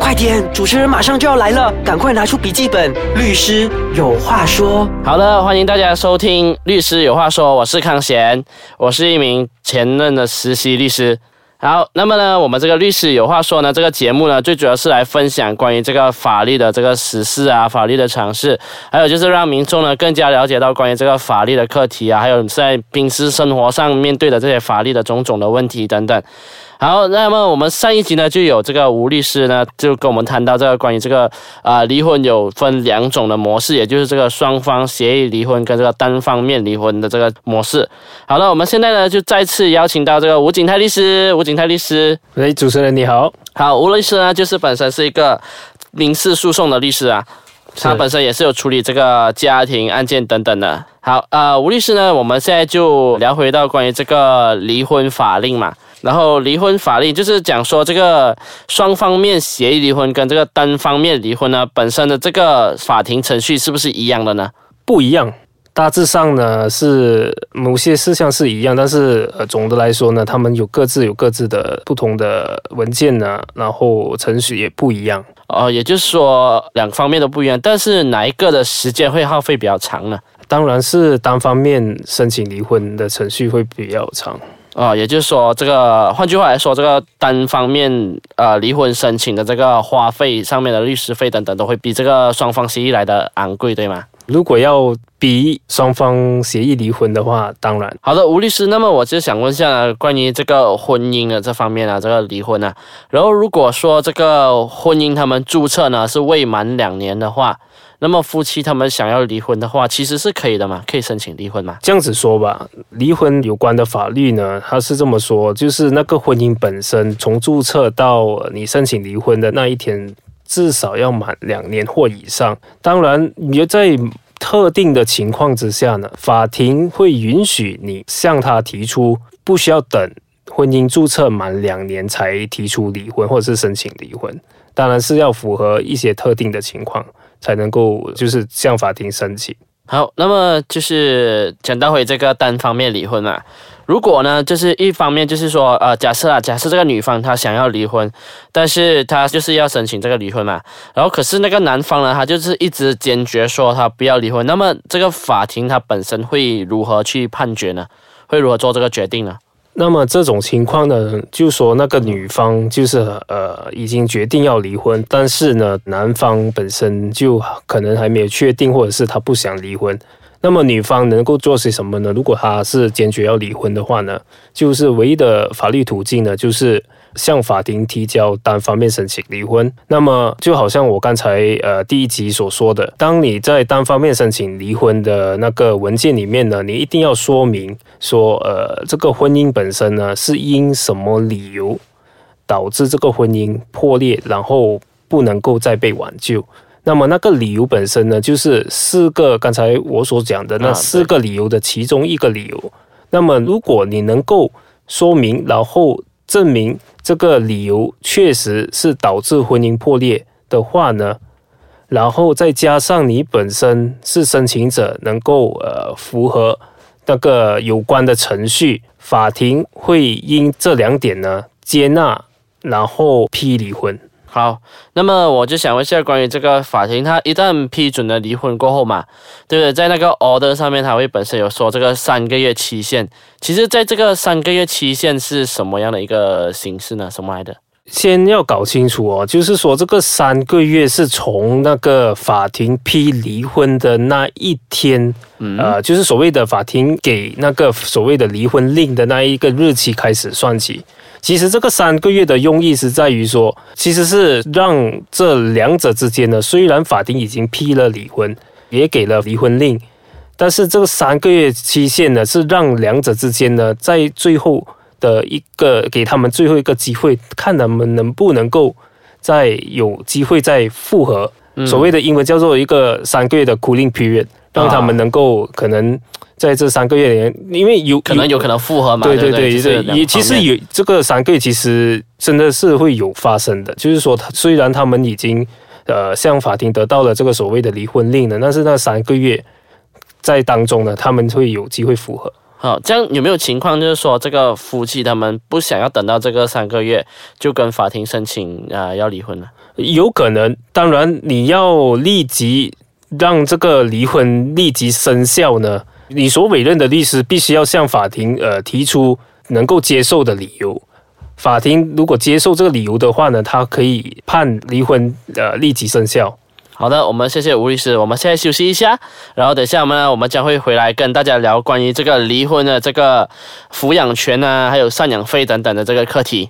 快点，主持人马上就要来了，赶快拿出笔记本。律师有话说。好了，欢迎大家收听《律师有话说》，我是康贤，我是一名前任的实习律师。好，那么呢，我们这个律师有话说呢，这个节目呢，最主要是来分享关于这个法律的这个时事啊，法律的常识，还有就是让民众呢更加了解到关于这个法律的课题啊，还有在平时生活上面对的这些法律的种种的问题等等。好，那么我们上一集呢，就有这个吴律师呢，就跟我们谈到这个关于这个离婚有分两种的模式，也就是这个双方协议离婚跟这个单方面离婚的这个模式。好了，我们现在呢就再次邀请到这个吴景泰律师，吴景泰律师。喂，主持人你好。好，吴律师呢，就是本身是一个民事诉讼的律师啊。他本身也是有处理这个家庭案件等等的。好，吴律师呢，我们现在就聊回到关于这个离婚法令嘛。然后离婚法令就是讲说这个双方面协议离婚跟这个单方面离婚呢，本身的这个法庭程序是不是一样的呢？不一样，大致上呢是某些事项是一样，但是总的来说呢，他们有各自的不同的文件呢，然后程序也不一样。也就是说两方面都不一样，但是哪一个的时间会耗费比较长呢？当然是单方面申请离婚的程序会比较长。也就是说，这个换句话来说，这个单方面离婚申请的这个花费上面的律师费等等，都会比这个双方协议来的昂贵，对吗？如果要比双方协议离婚的话，当然。好的，吴律师，那么我就想问一下关于这个婚姻的这方面啊，这个离婚啊，然后如果说这个婚姻他们注册呢是未满2年的话，那么夫妻他们想要离婚的话，其实是可以的嘛，可以申请离婚嘛？这样子说吧，离婚有关的法律呢，它是这么说，就是那个婚姻本身从注册到你申请离婚的那一天，至少要满2年或以上。当然，你在特定的情况之下呢，法庭会允许你向他提出，不需要等婚姻注册满2年才提出离婚或者是申请离婚。当然是要符合一些特定的情况才能够就是向法庭申请。好，那么就是讲到回这个单方面离婚嘛，如果呢就是一方面就是说假设这个女方她想要离婚，但是她就是要申请这个离婚嘛，然后可是那个男方呢他就是一直坚决说他不要离婚，那么这个法庭他本身会如何去判决呢？会如何做这个决定呢？那么这种情况呢，就说那个女方就是已经决定要离婚，但是呢男方本身就可能还没有确定，或者是他不想离婚。那么女方能够做些什么呢？如果他是坚决要离婚的话呢，就是唯一的法律途径呢，就是向法庭提交单方面申请离婚。那么就好像我刚才第一集所说的，当你在单方面申请离婚的那个文件里面呢，你一定要说明说这个婚姻本身呢是因什么理由导致这个婚姻破裂，然后不能够再被挽救。那么那个理由本身呢，就是刚才我所讲的那4个理由的其中一个理由。那么如果你能够说明，然后证明这个理由确实是导致婚姻破裂的话呢，然后再加上你本身是申请者，能够符合那个有关的程序，法庭会因这2点呢接纳，然后批离婚。好，那么我就想问一下关于这个法庭，他一旦批准了离婚过后嘛，对不对？在那个 order 上面，他会本身有说这个3个月期限。其实，在这个3个月期限是什么样的一个形式呢？什么来的？先要搞清楚哦，就是说这个3个月是从那个法庭批离婚的那一天，就是所谓的法庭给那个所谓的离婚令的那一个日期开始算起。其实这个3个月的用意是在于说，其实是让这2者之间呢，虽然法庭已经批了离婚，也给了离婚令，但是这个3个月期限呢，是让2者之间呢，在最后的一个给他们最后一个机会，看他们能不能够再有机会再复合。所谓的英文叫做一个3个月的 cooling period， 让他们能够可能。在这3个月里面，因为有可能复合嘛，对，也其实有这个3个月，其实真的是会有发生的。就是说，虽然他们已经向法庭得到了这个所谓的离婚令了，但是那3个月在当中呢，他们会有机会复合。好，这样有没有情况就是说这个夫妻他们不想要等到这个3个月就跟法庭申请要离婚了？有可能，当然你要立即让这个离婚立即生效呢，你所委任的律师必须要向法庭提出能够接受的理由。法庭如果接受这个理由的话呢，他可以判离婚立即生效。好的，我们谢谢吴律师，我们现在休息一下，然后等一下我们将会回来跟大家聊关于这个离婚的这个抚养权啊，还有赡养费等等的这个课题。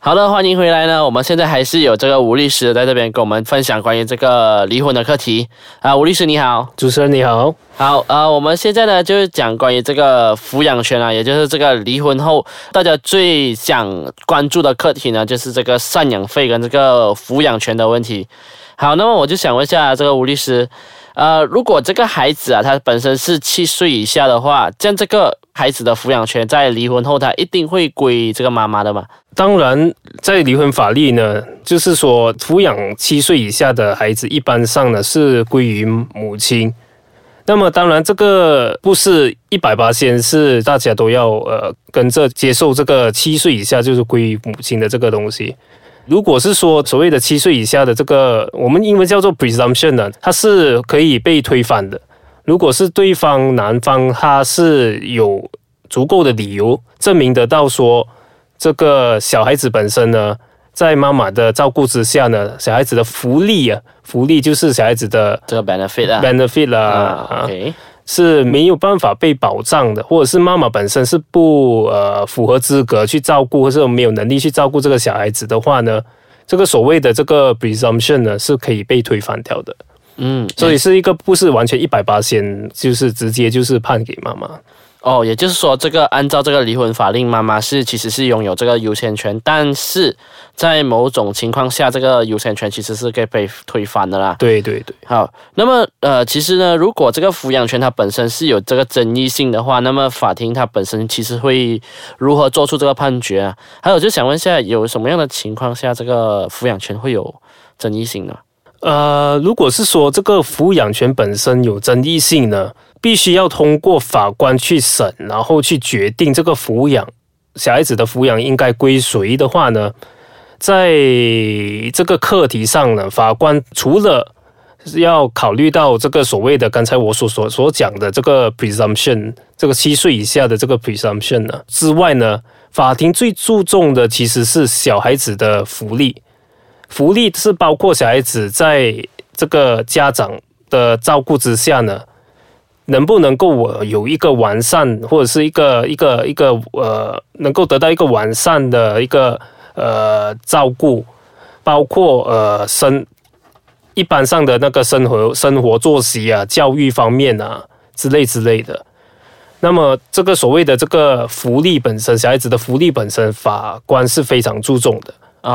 好的，欢迎回来呢，我们现在还是有这个吴律师在这边跟我们分享关于这个离婚的课题。吴律师你好。主持人你好。好，我们现在呢就是讲关于这个抚养权啊，也就是这个离婚后大家最想关注的课题呢，就是这个赡养费跟这个抚养权的问题。好，那么我就想问一下这个吴律师，如果这个孩子啊他本身是7岁以下的话，这样这个孩子的抚养权在离婚后他一定会归这个妈妈的吗？当然，在离婚法律呢，就是说抚养7岁以下的孩子一般上呢是归于母亲。那么当然这个不是 100% 是大家都要跟着接受这个7岁以下就是归于母亲的这个东西。如果是说所谓的7岁以下的这个，我们英文叫做 presumption 呢，它是可以被推翻的。如果是对方男方他是有足够的理由证明得到说这个小孩子本身呢在妈妈的照顾之下呢，小孩子的福利就是小孩子的这个 benefit 啊，okay，是没有办法被保障的，或者是妈妈本身是不符合资格去照顾，或者没有能力去照顾这个小孩子的话呢，这个所谓的这个 presumption 呢是可以被推翻掉的。嗯，所以是一个不是完全 100% 就是直接就是判给妈妈。哦，也就是说这个按照这个离婚法令，妈妈是其实是拥有这个优先权，但是在某种情况下这个优先权其实是可以被推翻的啦。对对对。好，那么其实呢，如果这个抚养权它本身是有这个争议性的话，那么法庭它本身其实会如何做出这个判决啊？还有就想问一下，有什么样的情况下这个抚养权会有争议性呢？如果是说这个抚养权本身有争议性呢，必须要通过法官去审，然后去决定这个抚养小孩子的抚养应该归谁的话呢，在这个课题上呢，法官除了要考虑到这个所谓的刚才我所讲的这个 presumption， 这个7岁以下的这个 presumption 呢之外呢，法庭最注重的其实是小孩子的福利。福利是包括小孩子在这个家长的照顾之下呢，能不能够有一个完善，或者是一个能够得到一个完善的一个照顾，包括一般上的那个生活作息啊、教育方面啊之类的。那么这个所谓的这个福利本身，小孩子的福利本身，法官是非常注重的。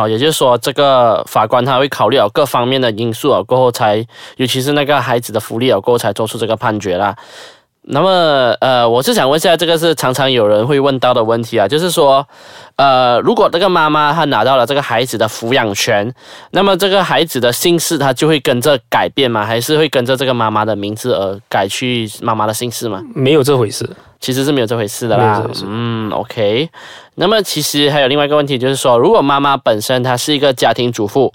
也就是说这个法官他会考虑了各方面的因素了过后才，尤其是那个孩子的福利了过后才做出这个判决啦。那么我是想问一下，这个是常常有人会问到的问题啊，就是说如果这个妈妈她拿到了这个孩子的抚养权，那么这个孩子的姓氏她就会跟着改变吗？还是会跟着这个妈妈的名字而改去妈妈的姓氏吗？没有这回事，其实是没有这回事的啦。嗯 ，OK。那么其实还有另外一个问题，就是说，如果妈妈本身她是一个家庭主妇，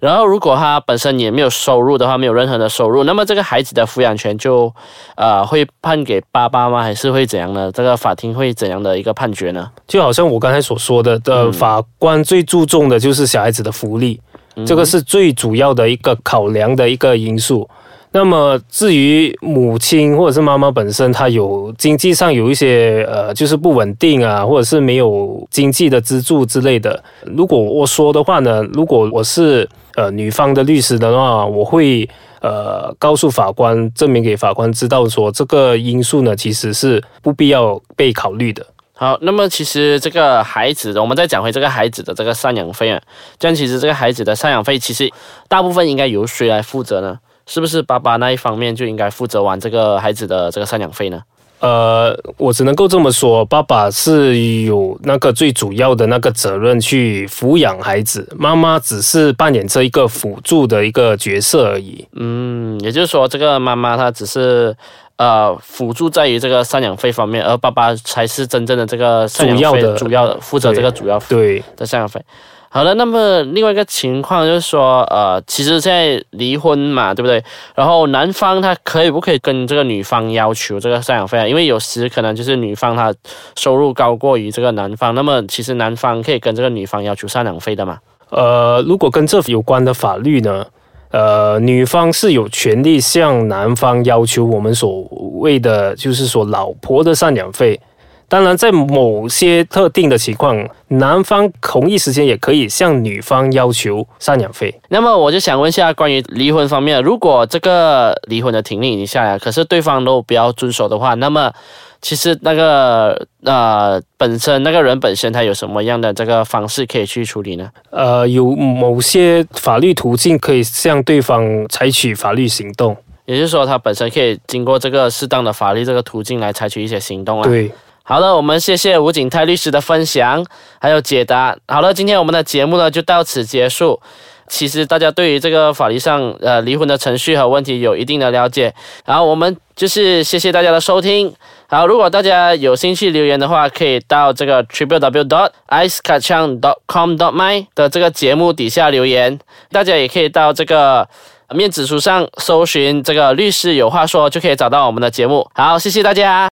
然后如果她本身也没有收入的话，没有任何的收入，那么这个孩子的抚养权就会判给爸爸吗？还是会怎样呢？这个法庭会怎样的一个判决呢？就好像我刚才所说的，法官最注重的就是小孩子的福利，这个是最主要的一个考量的一个因素。那么至于母亲或者是妈妈本身，她有经济上有一些就是不稳定啊，或者是没有经济的资助之类的。如果我说的话呢，如果我是女方的律师的话，我会告诉法官，证明给法官知道说这个因素呢其实是不必要被考虑的。好，那么其实这个孩子，我们再讲回这个孩子的这个赡养费啊，这样其实这个孩子的赡养费其实大部分应该由谁来负责呢？是不是爸爸那一方面就应该负责完这个孩子的这个赡养费呢？我只能够这么说，爸爸是有那个最主要的那个责任去抚养孩子，妈妈只是扮演着一个辅助的一个角色而已。嗯，也就是说这个妈妈她只是辅助在于这个赡养费方面，而爸爸才是真正的这个赡养费主要负责这个主要的赡养费。好了，那么另外一个情况就是说，其实现在离婚嘛，对不对？然后男方他可以不可以跟这个女方要求这个赡养费啊？因为有时可能就是女方她收入高过于这个男方，那么其实男方可以跟这个女方要求赡养费的嘛？如果跟这有关的法律呢，女方是有权利向男方要求我们所谓的就是说老婆的赡养费。当然，在某些特定的情况，男方同一时间也可以向女方要求赡养费。那么我就想问一下关于离婚方面，如果这个离婚的庭令已经下来，可是对方都不要遵守的话，那么其实那个那个人本身他有什么样的这个方式可以去处理呢？有某些法律途径可以向对方采取法律行动，也就是说他本身可以经过这个适当的法律这个途径来采取一些行动啊。对。好了，我们谢谢吴景泰律师的分享还有解答。好了，今天我们的节目呢就到此结束。其实大家对于这个法律上离婚的程序和问题有一定的了解。然后我们就是谢谢大家的收听。好，如果大家有兴趣留言的话，可以到这个 www.icekacang.com.my 的这个节目底下留言。大家也可以到这个面子书上搜寻这个律师有话说，就可以找到我们的节目。好，谢谢大家。